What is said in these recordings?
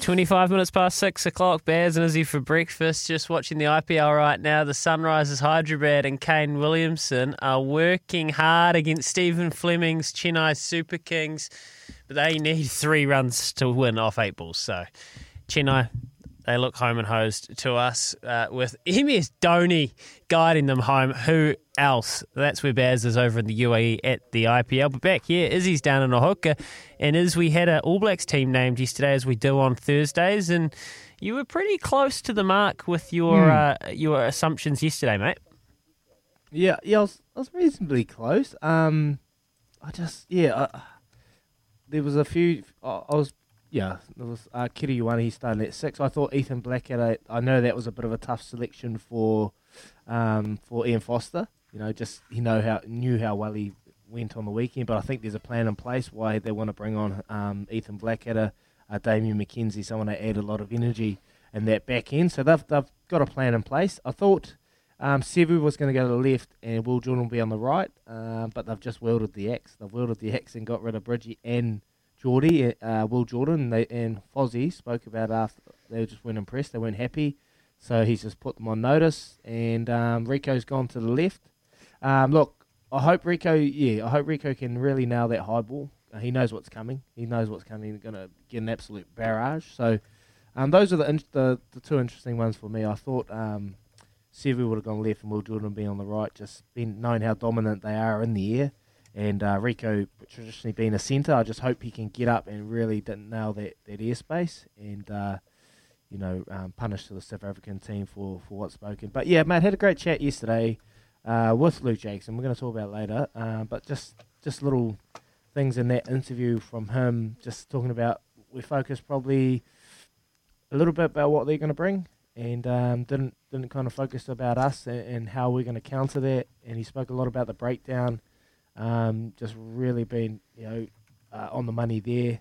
25 minutes past 6 o'clock, Bears and Izzy for breakfast. Just watching the IPL right now. The Sunrisers Hyderabad and Kane Williamson are working hard against Stephen Fleming's Chennai Super Kings, but they need 3 runs to win off 8 balls. So Chennai, they look home and hosed to us with MS Dhoni guiding them home. Who else? That's where Baz is over in the UAE at the IPL. But back here, Izzy's down in Ohoka. And Iz, we had an All Blacks team named yesterday, as we do on Thursdays. And you were pretty close to the mark with your assumptions yesterday, mate. Yeah, I was reasonably close. There was Kiriwani starting at 6. I thought Ethan Blackadder, I know that was a bit of a tough selection for Ian Foster. He knew how well he went on the weekend, but I think there's a plan in place why they want to bring on Ethan Blackadder, Damian McKenzie, someone that add a lot of energy in that back end. So they've got a plan in place. I thought Sevu was going to go to the left and Will Jordan will be on the right, but they've just wielded the axe. They've wielded the axe and got rid of Bridgie and Will Jordan and Fozzie spoke about after they just weren't impressed, they weren't happy, so he's just put them on notice. And Rico's gone to the left. Look, I hope Rico can really nail that high ball. He knows what's coming. He's going to get an absolute barrage. So those are the 2 interesting ones for me. I thought Sevu would have gone left and Will Jordan would be on the right, just knowing how dominant they are in the air. And Rico, traditionally being a centre, I just hope he can get up and really nail that airspace and, punish the South African team for what's spoken. But, yeah, mate, had a great chat yesterday with Luke Jackson. We're going to talk about it later. But just little things in that interview from him, just talking about we focused probably a little bit about what they're going to bring and didn't kind of focus about us and how we're going to counter that. And he spoke a lot about the breakdown. Just really being, on the money there,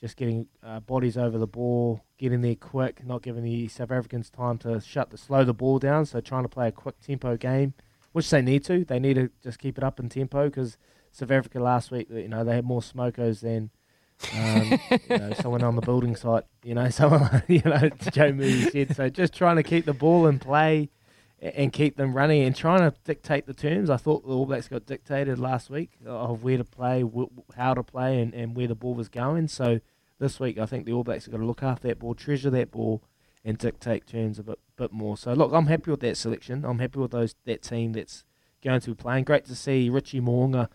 just getting bodies over the ball, getting there quick, not giving the South Africans time to slow the ball down, so trying to play a quick tempo game, which they need to. They need to just keep it up in tempo because South Africa last week, they had more smokos than someone on the building site, someone, Joe Moody said. So just trying to keep the ball in play and keep them running and trying to dictate the terms. I thought the All Blacks got dictated last week of where to play, how to play and where the ball was going. So this week I think the All Blacks are going to look after that ball, treasure that ball and dictate terms a bit more. So look, I'm happy with that selection. I'm happy with that team that's going to be playing. Great to see Richie Maunga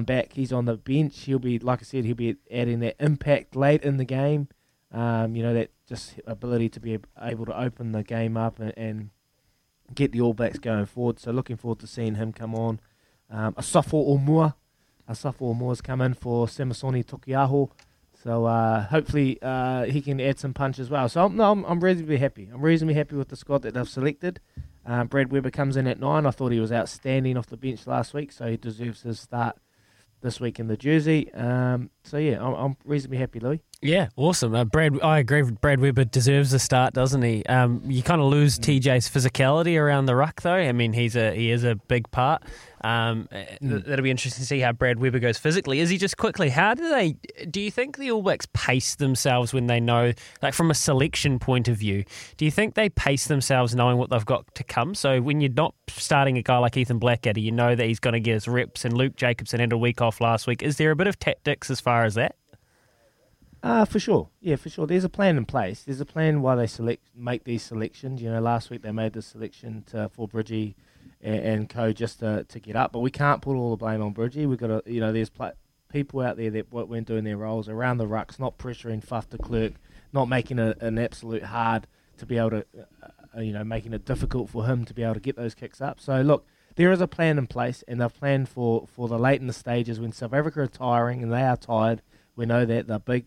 back. He's on the bench. He'll be, like I said, he'll be adding that impact late in the game. That just ability to be able to open the game up and get the All Blacks going forward. So looking forward to seeing him come on. Asafo Oumua's come in for Semasoni Tokiaho. So hopefully he can add some punch as well. So I'm reasonably happy. I'm reasonably happy with the squad that they've selected. Brad Weber comes in at 9. I thought he was outstanding off the bench last week, so he deserves his start this week in the jersey. I'm reasonably happy, Louis. Yeah, awesome. I agree. Brad Weber deserves a start, doesn't he? You kind of lose TJ's physicality around the ruck, though. I mean, he is a big part. That'll be interesting to see how Brad Weber goes physically. Is he just quickly? Do you think the All Blacks pace themselves when they know, like from a selection point of view, do you think they pace themselves knowing what they've got to come? So when you're not starting a guy like Ethan Blackadder, you know that he's going to get his reps, and Luke Jacobson had a week off last week. Is there a bit of tactics as far as that? For sure. Yeah, for sure. There's a plan in place. There's a plan why they make these selections. You know, last week they made the selection for Bridgie and co just to get up. But we can't put all the blame on Bridgie. We've got to, you know, there's people out there that weren't doing their roles around the rucks, not pressuring Faf de Klerk, not making an absolute hard to be able to, making it difficult for him to be able to get those kicks up. So, look, there is a plan in place, and they've planned for the late in the stages when South Africa are tiring, and they are tired. We know that they're big.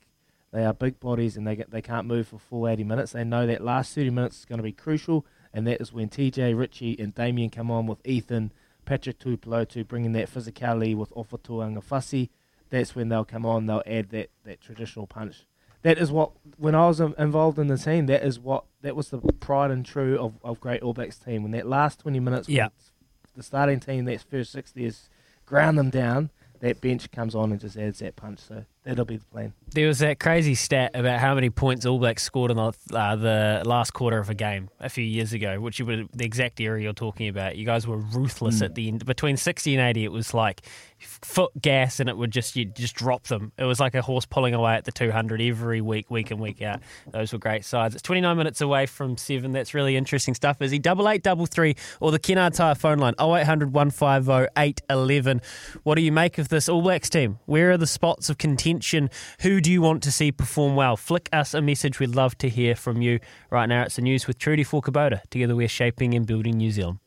They are big bodies and they can't move for full 80 minutes. They know that last 30 minutes is going to be crucial, and that is when TJ, Richie and Damian come on with Ethan, Patrick Tupelotu, bringing that physicality with Ofotoanga Fasi. That's when they'll come on. They'll add that traditional punch. That is what, when I was involved in the team, that was the pride and true of great All Blacks team. When that last 20 minutes, the starting team, that first 60 is ground them down. That bench comes on and just adds that punch, so that'll be the plan. There was that crazy stat about how many points All Blacks scored in the last quarter of a game a few years ago, which was the exact area you're talking about. You guys were ruthless at the end. Between 60 and 80, it was like foot gas, and it would just drop them. It was like a horse pulling away at the 200 every week in, week out. Those were great sides. It's 29 minutes away from 7. That's really interesting stuff. Is he 8833 or the Kennard Tire phone line, 0800 150 811. What do you make of this All Blacks team? Where are the spots of contention? Who do you want to see perform well? Flick us a message. We'd love to hear from you. Right now, it's the news with Trudy for Kubota. Together, we're shaping and building New Zealand.